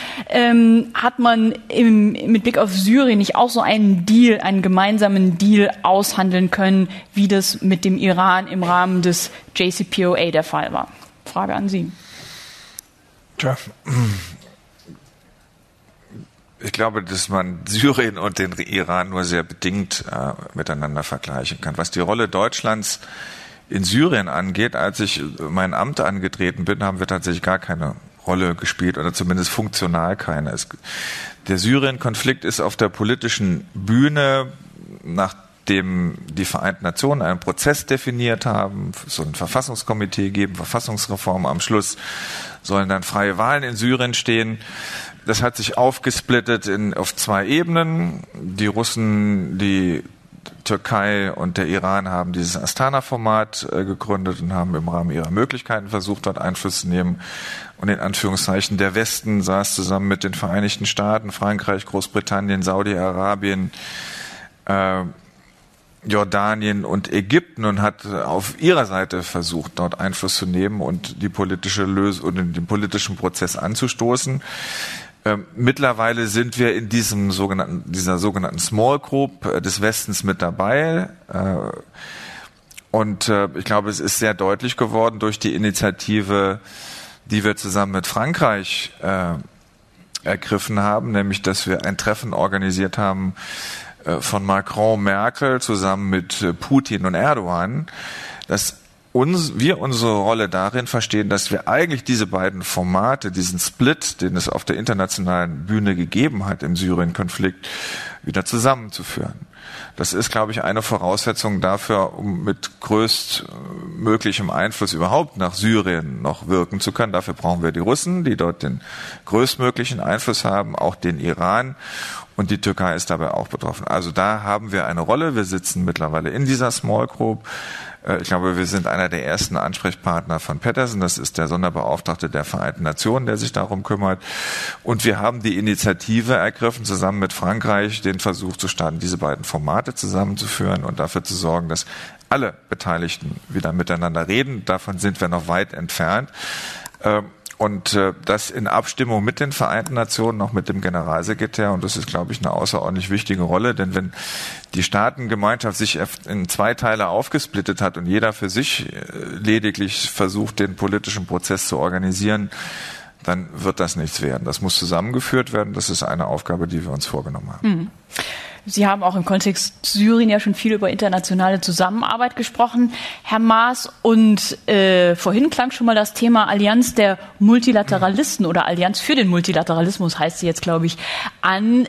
hat man mit Blick auf Syrien nicht auch so einen Deal, einen gemeinsamen Deal aushandeln können, wie das mit dem Iran im Rahmen des JCPOA der Fall war? Frage an Sie. Tja. Ich glaube, dass man Syrien und den Iran nur sehr bedingt miteinander vergleichen kann. Was die Rolle Deutschlands in Syrien angeht, als ich mein Amt angetreten bin, haben wir tatsächlich gar keine Rolle gespielt oder zumindest funktional keine. Der Syrien-Konflikt ist auf der politischen Bühne, nachdem die Vereinten Nationen einen Prozess definiert haben, so ein Verfassungskomitee geben, Verfassungsreform, am Schluss sollen dann freie Wahlen in Syrien stehen. Das hat sich aufgesplittet auf zwei Ebenen. Die Russen, die Türkei und der Iran haben dieses Astana-Format gegründet und haben im Rahmen ihrer Möglichkeiten versucht, dort Einfluss zu nehmen. Und in Anführungszeichen der Westen saß zusammen mit den Vereinigten Staaten, Frankreich, Großbritannien, Saudi-Arabien, Jordanien und Ägypten und hat auf ihrer Seite versucht, dort Einfluss zu nehmen und die politische Lösung und den politischen Prozess anzustoßen. Mittlerweile sind wir in dieser sogenannten Small Group des Westens mit dabei. Und ich glaube, es ist sehr deutlich geworden durch die Initiative, die wir zusammen mit Frankreich ergriffen haben, nämlich dass wir ein Treffen organisiert haben von Macron, Merkel zusammen mit Putin und Erdogan, dass wir unsere Rolle darin verstehen, dass wir eigentlich diese beiden Formate, diesen Split, den es auf der internationalen Bühne gegeben hat im Syrien-Konflikt, wieder zusammenzuführen. Das ist, glaube ich, eine Voraussetzung dafür, um mit größtmöglichem Einfluss überhaupt nach Syrien noch wirken zu können. Dafür brauchen wir die Russen, die dort den größtmöglichen Einfluss haben, auch den Iran. Und die Türkei ist dabei auch betroffen. Also da haben wir eine Rolle. Wir sitzen mittlerweile in dieser Small Group. Ich glaube, wir sind einer der ersten Ansprechpartner von Patterson. Das ist der Sonderbeauftragte der Vereinten Nationen, der sich darum kümmert. Und wir haben die Initiative ergriffen, zusammen mit Frankreich den Versuch zu starten, diese beiden Formate zusammenzuführen und dafür zu sorgen, dass alle Beteiligten wieder miteinander reden. Davon sind wir noch weit entfernt. Und das in Abstimmung mit den Vereinten Nationen, auch mit dem Generalsekretär. Und das ist, glaube ich, eine außerordentlich wichtige Rolle. Denn wenn die Staatengemeinschaft sich in zwei Teile aufgesplittet hat und jeder für sich lediglich versucht, den politischen Prozess zu organisieren, dann wird das nichts werden. Das muss zusammengeführt werden. Das ist eine Aufgabe, die wir uns vorgenommen haben. Mhm. Sie haben auch im Kontext Syrien ja schon viel über internationale Zusammenarbeit gesprochen, Herr Maas. Und vorhin klang schon mal das Thema Allianz der Multilateralisten oder Allianz für den Multilateralismus, heißt sie jetzt, glaube ich, an.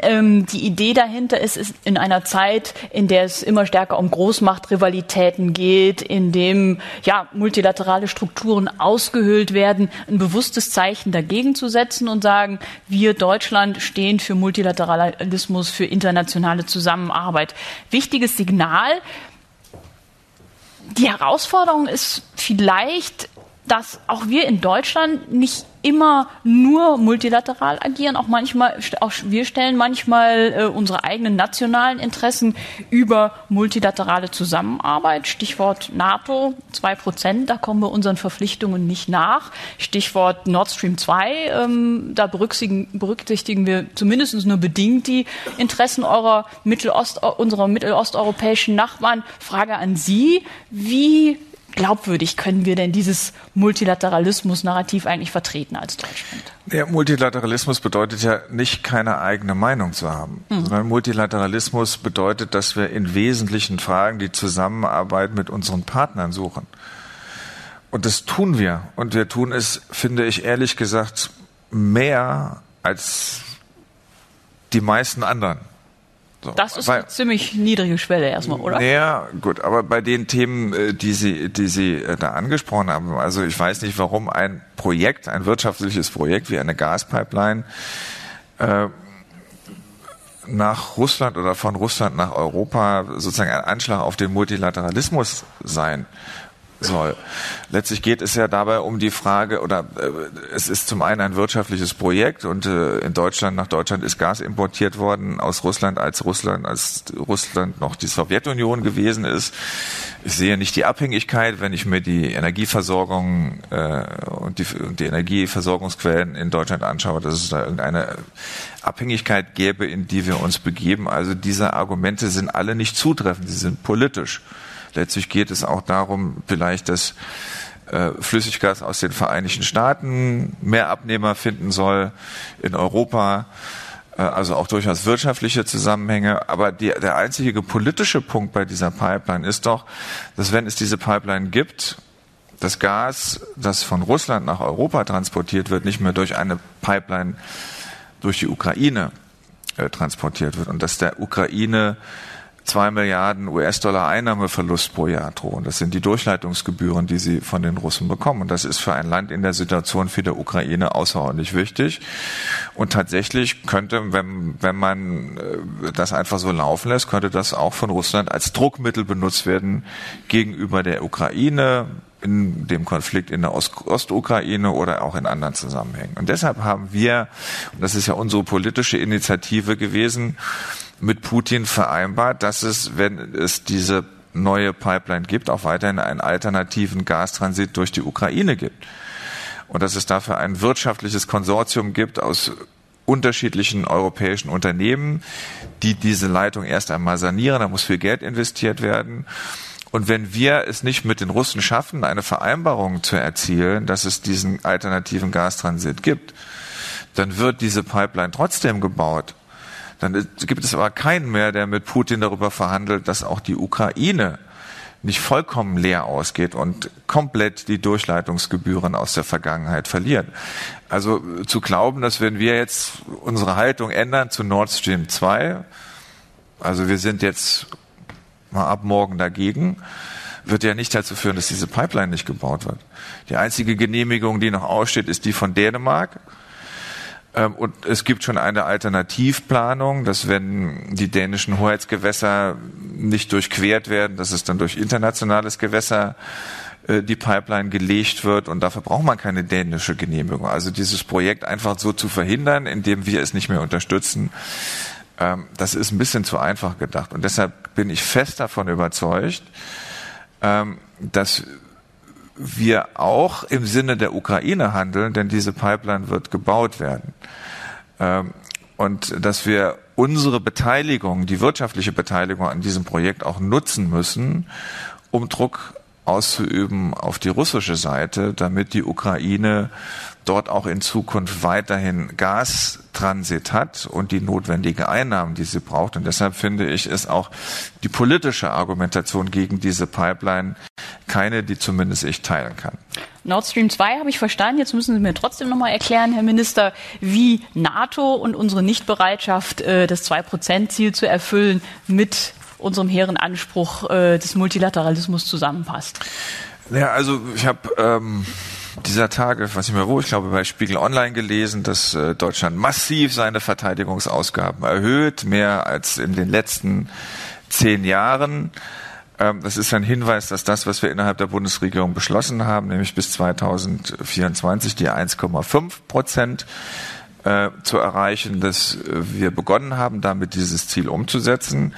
Die Idee dahinter ist in einer Zeit, in der es immer stärker um Großmachtrivalitäten geht, in dem ja multilaterale Strukturen ausgehöhlt werden, ein bewusstes Zeichen dagegen zu setzen und sagen, wir Deutschland stehen für Multilateralismus, für internationale Zusammenarbeit. Wichtiges Signal. Die Herausforderung ist vielleicht, dass auch wir in Deutschland nicht immer nur multilateral agieren. Auch wir stellen manchmal unsere eigenen nationalen Interessen über multilaterale Zusammenarbeit. Stichwort NATO, 2%, da kommen wir unseren Verpflichtungen nicht nach. Stichwort Nord Stream 2, da berücksichtigen wir zumindest nur bedingt die Interessen unserer mittelosteuropäischen Nachbarn. Frage an Sie, wie glaubwürdig können wir denn dieses Multilateralismus-Narrativ eigentlich vertreten als Deutschland? Ja, Multilateralismus bedeutet ja nicht, keine eigene Meinung zu haben, sondern Multilateralismus bedeutet, dass wir in wesentlichen Fragen die Zusammenarbeit mit unseren Partnern suchen. Und das tun wir. Und wir tun es, finde ich ehrlich gesagt, mehr als die meisten anderen. So, das ist eine ziemlich niedrige Schwelle erstmal, oder? Ja, gut, aber bei den Themen, die Sie da angesprochen haben, also ich weiß nicht, warum ein Projekt, ein wirtschaftliches Projekt wie eine Gaspipeline nach Russland oder von Russland nach Europa sozusagen ein Anschlag auf den Multilateralismus sein soll. Letztlich geht es ja dabei um die Frage, oder es ist zum einen ein wirtschaftliches Projekt und nach Deutschland ist Gas importiert worden aus Russland, als Russland noch die Sowjetunion gewesen ist. Ich sehe nicht die Abhängigkeit, wenn ich mir die Energieversorgung und die Energieversorgungsquellen in Deutschland anschaue, dass es da irgendeine Abhängigkeit gäbe, in die wir uns begeben. Also diese Argumente sind alle nicht zutreffend, sie sind politisch. Letztlich geht es auch darum, vielleicht, dass Flüssiggas aus den Vereinigten Staaten mehr Abnehmer finden soll in Europa, also auch durchaus wirtschaftliche Zusammenhänge. Aber der einzige politische Punkt bei dieser Pipeline ist doch, dass wenn es diese Pipeline gibt, das Gas, das von Russland nach Europa transportiert wird, nicht mehr durch eine Pipeline durch die Ukraine transportiert wird und dass der Ukraine 2 Milliarden US-Dollar Einnahmeverlust pro Jahr drohen. Das sind die Durchleitungsgebühren, die sie von den Russen bekommen. Und das ist für ein Land in der Situation für die Ukraine außerordentlich wichtig. Und tatsächlich könnte, wenn man das einfach so laufen lässt, könnte das auch von Russland als Druckmittel benutzt werden gegenüber der Ukraine, in dem Konflikt in der Ostukraine oder auch in anderen Zusammenhängen. Und deshalb haben wir, und das ist ja unsere politische Initiative gewesen, mit Putin vereinbart, dass es, wenn es diese neue Pipeline gibt, auch weiterhin einen alternativen Gastransit durch die Ukraine gibt. Und dass es dafür ein wirtschaftliches Konsortium gibt aus unterschiedlichen europäischen Unternehmen, die diese Leitung erst einmal sanieren. Da muss viel Geld investiert werden. Und wenn wir es nicht mit den Russen schaffen, eine Vereinbarung zu erzielen, dass es diesen alternativen Gastransit gibt, dann wird diese Pipeline trotzdem gebaut. Dann gibt es aber keinen mehr, der mit Putin darüber verhandelt, dass auch die Ukraine nicht vollkommen leer ausgeht und komplett die Durchleitungsgebühren aus der Vergangenheit verliert. Also zu glauben, dass wenn wir jetzt unsere Haltung ändern zu Nord Stream 2, also wir sind jetzt mal ab morgen dagegen, wird ja nicht dazu führen, dass diese Pipeline nicht gebaut wird. Die einzige Genehmigung, die noch aussteht, ist die von Dänemark. Und es gibt schon eine Alternativplanung, dass wenn die dänischen Hoheitsgewässer nicht durchquert werden, dass es dann durch internationales Gewässer die Pipeline gelegt wird. Und dafür braucht man keine dänische Genehmigung. Also dieses Projekt einfach so zu verhindern, indem wir es nicht mehr unterstützen, das ist ein bisschen zu einfach gedacht. Und deshalb bin ich fest davon überzeugt, dass wir auch im Sinne der Ukraine handeln, denn diese Pipeline wird gebaut werden. Und dass wir unsere Beteiligung, die wirtschaftliche Beteiligung an diesem Projekt auch nutzen müssen, um Druck auszuüben auf die russische Seite, damit die Ukraine dort auch in Zukunft weiterhin Gastransit hat und die notwendigen Einnahmen, die sie braucht. Und deshalb finde ich, ist auch die politische Argumentation gegen diese Pipeline keine, die zumindest ich teilen kann. Nord Stream 2 habe ich verstanden. Jetzt müssen Sie mir trotzdem nochmal erklären, Herr Minister, wie NATO und unsere Nichtbereitschaft, das 2%-Ziel zu erfüllen, mit unserem hehren Anspruch des Multilateralismus zusammenpasst. Ja, also ich habe dieser Tage, ich weiß nicht mehr wo, ich glaube bei Spiegel Online gelesen, dass Deutschland massiv seine Verteidigungsausgaben erhöht, mehr als in den letzten 10 Jahren. Das ist ein Hinweis, dass das, was wir innerhalb der Bundesregierung beschlossen haben, nämlich bis 2024 die 1,5% zu erreichen, dass wir begonnen haben, damit dieses Ziel umzusetzen.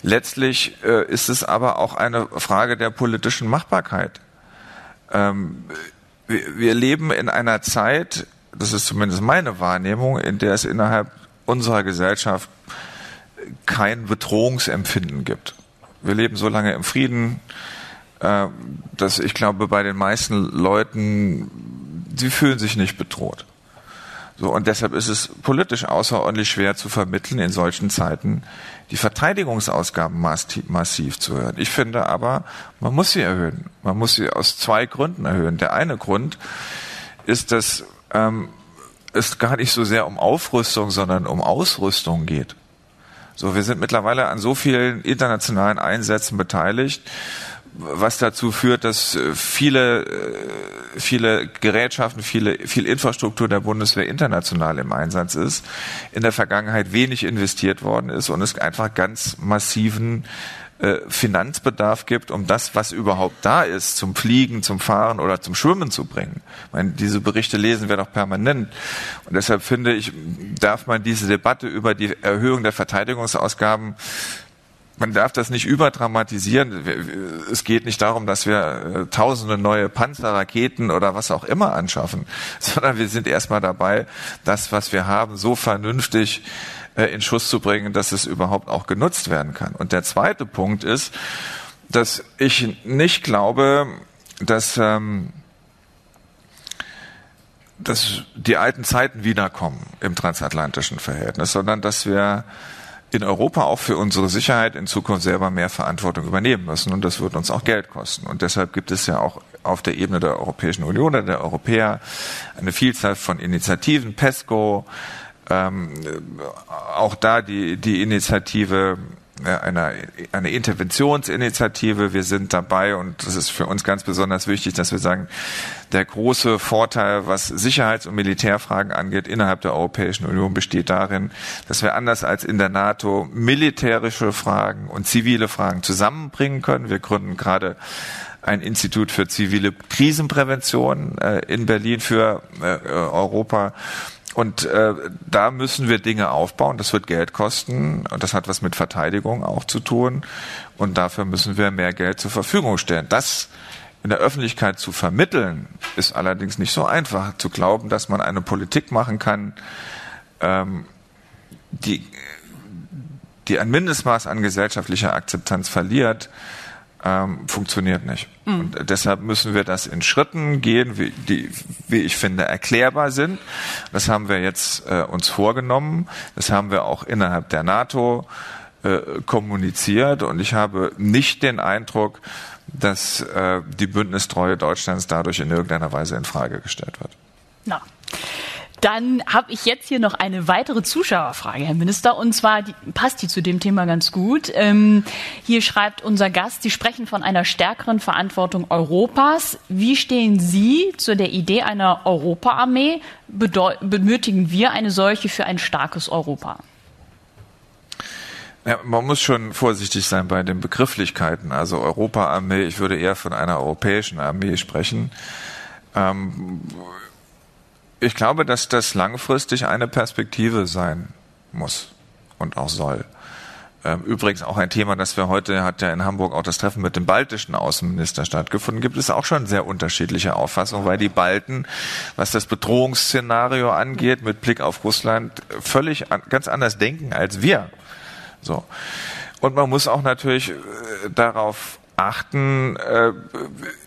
Letztlich ist es aber auch eine Frage der politischen Machbarkeit. Wir leben in einer Zeit, das ist zumindest meine Wahrnehmung, in der es innerhalb unserer Gesellschaft kein Bedrohungsempfinden gibt. Wir leben so lange im Frieden, dass ich glaube, bei den meisten Leuten, sie fühlen sich nicht bedroht. So, und deshalb ist es politisch außerordentlich schwer zu vermitteln, in solchen Zeiten die Verteidigungsausgaben massiv zu erhöhen. Ich finde aber, man muss sie erhöhen. Man muss sie aus 2 Gründen erhöhen. Der eine Grund ist, dass es gar nicht so sehr um Aufrüstung, sondern um Ausrüstung geht. So, wir sind mittlerweile an so vielen internationalen Einsätzen beteiligt, was dazu führt, dass viele Gerätschaften, viel Infrastruktur der Bundeswehr international im Einsatz ist, in der Vergangenheit wenig investiert worden ist und es einfach ganz massiven Finanzbedarf gibt, um das, was überhaupt da ist, zum Fliegen, zum Fahren oder zum Schwimmen zu bringen. Ich meine, diese Berichte lesen wir doch permanent. Und deshalb finde ich, darf man diese Debatte über die Erhöhung der Verteidigungsausgaben, man darf das nicht überdramatisieren. Es geht nicht darum, dass wir tausende neue Panzer, Raketen oder was auch immer anschaffen, sondern wir sind erstmal dabei, das, was wir haben, so vernünftig in Schuss zu bringen, dass es überhaupt auch genutzt werden kann. Und der zweite Punkt ist, dass ich nicht glaube, dass die alten Zeiten wiederkommen im transatlantischen Verhältnis, sondern dass wir in Europa auch für unsere Sicherheit in Zukunft selber mehr Verantwortung übernehmen müssen. Und das wird uns auch Geld kosten. Und deshalb gibt es ja auch auf der Ebene der Europäischen Union oder der Europäer eine Vielzahl von Initiativen, PESCO, auch da die Initiative, eine Interventionsinitiative. Wir sind dabei und das ist für uns ganz besonders wichtig, dass wir sagen, der große Vorteil, was Sicherheits- und Militärfragen angeht, innerhalb der Europäischen Union besteht darin, dass wir anders als in der NATO militärische Fragen und zivile Fragen zusammenbringen können. Wir gründen gerade ein Institut für zivile Krisenprävention in Berlin für Europa. Und da müssen wir Dinge aufbauen. Das wird Geld kosten. Und das hat was mit Verteidigung auch zu tun. Und dafür müssen wir mehr Geld zur Verfügung stellen. Das in der Öffentlichkeit zu vermitteln, ist allerdings nicht so einfach. Zu glauben, dass man eine Politik machen kann, die ein Mindestmaß an gesellschaftlicher Akzeptanz verliert, funktioniert nicht. Mhm. Und deshalb müssen wir das in Schritten gehen, die, wie ich finde, erklärbar sind. Das haben wir jetzt uns vorgenommen. Das haben wir auch innerhalb der NATO kommuniziert. Und ich habe nicht den Eindruck, dass die Bündnistreue Deutschlands dadurch in irgendeiner Weise in Frage gestellt wird. Na. Dann habe ich jetzt hier noch eine weitere Zuschauerfrage, Herr Minister, und zwar passt die zu dem Thema ganz gut. Hier schreibt unser Gast, Sie sprechen von einer stärkeren Verantwortung Europas. Wie stehen Sie zu der Idee einer Europaarmee? Benötigen wir eine solche für ein starkes Europa? Ja, man muss schon vorsichtig sein bei den Begrifflichkeiten. Also Europaarmee, ich würde eher von einer europäischen Armee sprechen. Ich glaube, dass das langfristig eine Perspektive sein muss und auch soll. Übrigens auch ein Thema, das wir heute, hat ja in Hamburg auch das Treffen mit dem baltischen Außenminister stattgefunden, gibt es auch schon sehr unterschiedliche Auffassungen, weil die Balten, was das Bedrohungsszenario angeht, mit Blick auf Russland, völlig ganz anders denken als wir. So. Und man muss auch natürlich darauf achten,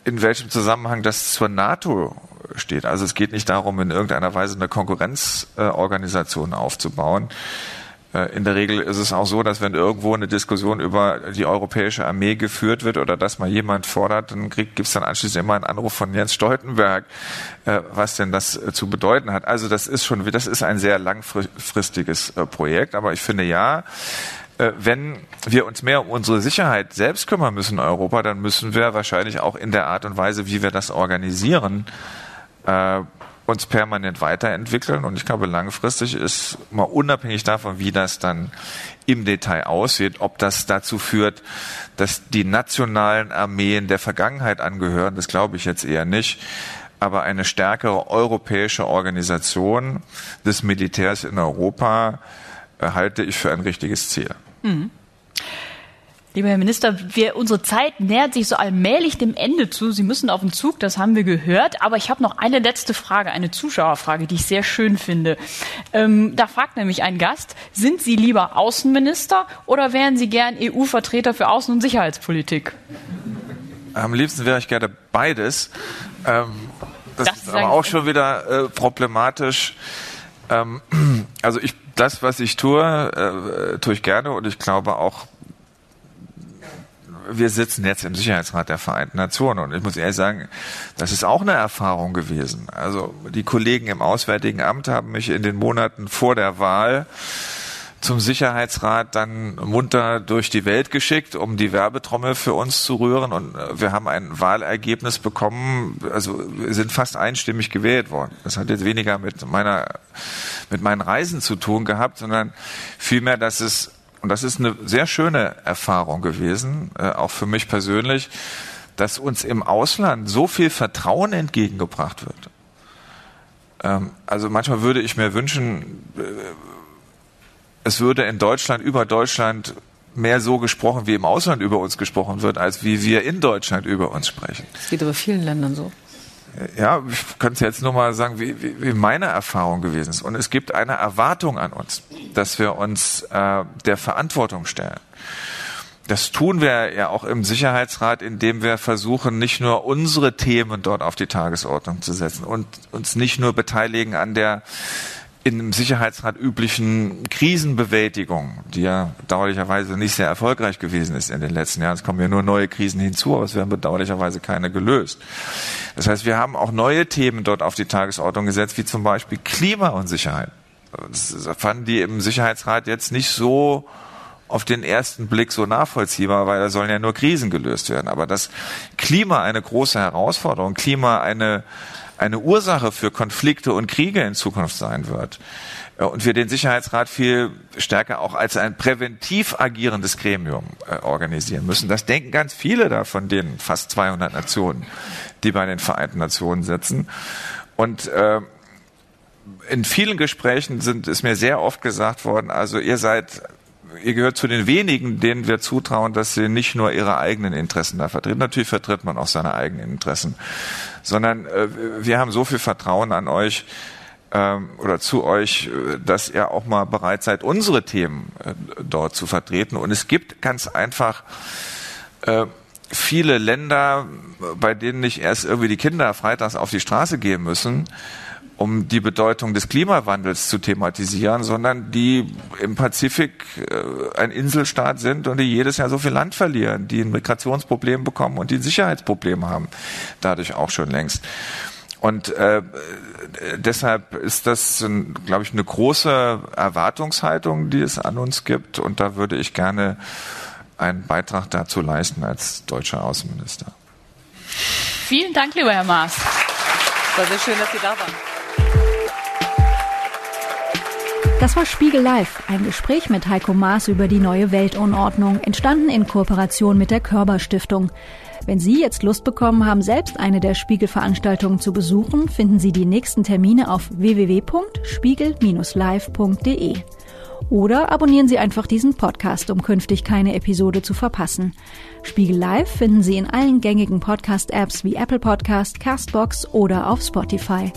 in welchem Zusammenhang das zur NATO steht. Also es geht nicht darum, in irgendeiner Weise eine Konkurrenzorganisation aufzubauen. In der Regel ist es auch so, dass wenn irgendwo eine Diskussion über die europäische Armee geführt wird oder dass mal jemand fordert, dann gibt es dann anschließend immer einen Anruf von Jens Stoltenberg, was denn das zu bedeuten hat. Also das ist ein sehr langfristiges Projekt, aber ich finde ja, wenn wir uns mehr um unsere Sicherheit selbst kümmern müssen in Europa, dann müssen wir wahrscheinlich auch in der Art und Weise, wie wir das organisieren, uns permanent weiterentwickeln. Und ich glaube, langfristig ist mal unabhängig davon, wie das dann im Detail aussieht, ob das dazu führt, dass die nationalen Armeen der Vergangenheit angehören, das glaube ich jetzt eher nicht. Aber eine stärkere europäische Organisation des Militärs in Europa halte ich für ein richtiges Ziel. Mhm. Lieber Herr Minister, unsere Zeit nähert sich so allmählich dem Ende zu. Sie müssen auf den Zug, das haben wir gehört. Aber ich habe noch eine letzte Frage, eine Zuschauerfrage, die ich sehr schön finde. Da fragt nämlich ein Gast, sind Sie lieber Außenminister oder wären Sie gern EU-Vertreter für Außen- und Sicherheitspolitik? Am liebsten wäre ich gerne beides. Das ist aber auch schon wieder problematisch. Also das, was ich tue ich gerne und ich glaube auch, wir sitzen jetzt im Sicherheitsrat der Vereinten Nationen und ich muss ehrlich sagen, das ist auch eine Erfahrung gewesen. Also die Kollegen im Auswärtigen Amt haben mich in den Monaten vor der Wahl zum Sicherheitsrat dann munter durch die Welt geschickt, um die Werbetrommel für uns zu rühren und wir haben ein Wahlergebnis bekommen, also wir sind fast einstimmig gewählt worden. Das hat jetzt weniger mit meinen Reisen zu tun gehabt, sondern vielmehr, dass es, und das ist eine sehr schöne Erfahrung gewesen, auch für mich persönlich, dass uns im Ausland so viel Vertrauen entgegengebracht wird. Also manchmal würde ich mir wünschen, es würde in Deutschland, über Deutschland mehr so gesprochen, wie im Ausland über uns gesprochen wird, als wie wir in Deutschland über uns sprechen. Das geht aber vielen Ländern so. Ja, ich könnte jetzt nur mal sagen, wie meine Erfahrung gewesen ist. Und es gibt eine Erwartung an uns, dass wir uns der Verantwortung stellen. Das tun wir ja auch im Sicherheitsrat, indem wir versuchen, nicht nur unsere Themen dort auf die Tagesordnung zu setzen und uns nicht nur beteiligen an der in einem Sicherheitsrat üblichen Krisenbewältigung, die ja bedauerlicherweise nicht sehr erfolgreich gewesen ist in den letzten Jahren. Es kommen ja nur neue Krisen hinzu, aber es werden bedauerlicherweise keine gelöst. Das heißt, wir haben auch neue Themen dort auf die Tagesordnung gesetzt, wie zum Beispiel Klima und Sicherheit. Das fanden die im Sicherheitsrat jetzt nicht so auf den ersten Blick so nachvollziehbar, weil da sollen ja nur Krisen gelöst werden. Aber das Klima eine große Herausforderung, Klima eine Ursache für Konflikte und Kriege in Zukunft sein wird. Und wir den Sicherheitsrat viel stärker auch als ein präventiv agierendes Gremium organisieren müssen. Das denken ganz viele da von den fast 200 Nationen, die bei den Vereinten Nationen sitzen. Und in vielen Gesprächen ist mir sehr oft gesagt worden, also ihr gehört zu den wenigen, denen wir zutrauen, dass sie nicht nur ihre eigenen Interessen da vertreten. Natürlich vertritt man auch seine eigenen Interessen. Sondern wir haben so viel Vertrauen an euch oder zu euch, dass ihr auch mal bereit seid, unsere Themen dort zu vertreten. Und es gibt ganz einfach viele Länder, bei denen nicht erst irgendwie die Kinder freitags auf die Straße gehen müssen, um die Bedeutung des Klimawandels zu thematisieren, sondern die im Pazifik ein Inselstaat sind und die jedes Jahr so viel Land verlieren, die ein Migrationsproblem bekommen und die ein Sicherheitsproblem haben, dadurch auch schon längst. Und deshalb ist das, glaube ich, eine große Erwartungshaltung, die es an uns gibt. Und da würde ich gerne einen Beitrag dazu leisten als deutscher Außenminister. Vielen Dank, lieber Herr Maas. Es war sehr schön, dass Sie da waren. Das war SPIEGEL live, ein Gespräch mit Heiko Maas über die neue Weltunordnung, entstanden in Kooperation mit der Körber-Stiftung. Wenn Sie jetzt Lust bekommen haben, selbst eine der Spiegel-Veranstaltungen zu besuchen, finden Sie die nächsten Termine auf www.spiegel-live.de. Oder abonnieren Sie einfach diesen Podcast, um künftig keine Episode zu verpassen. SPIEGEL live finden Sie in allen gängigen Podcast-Apps wie Apple Podcast, Castbox oder auf Spotify.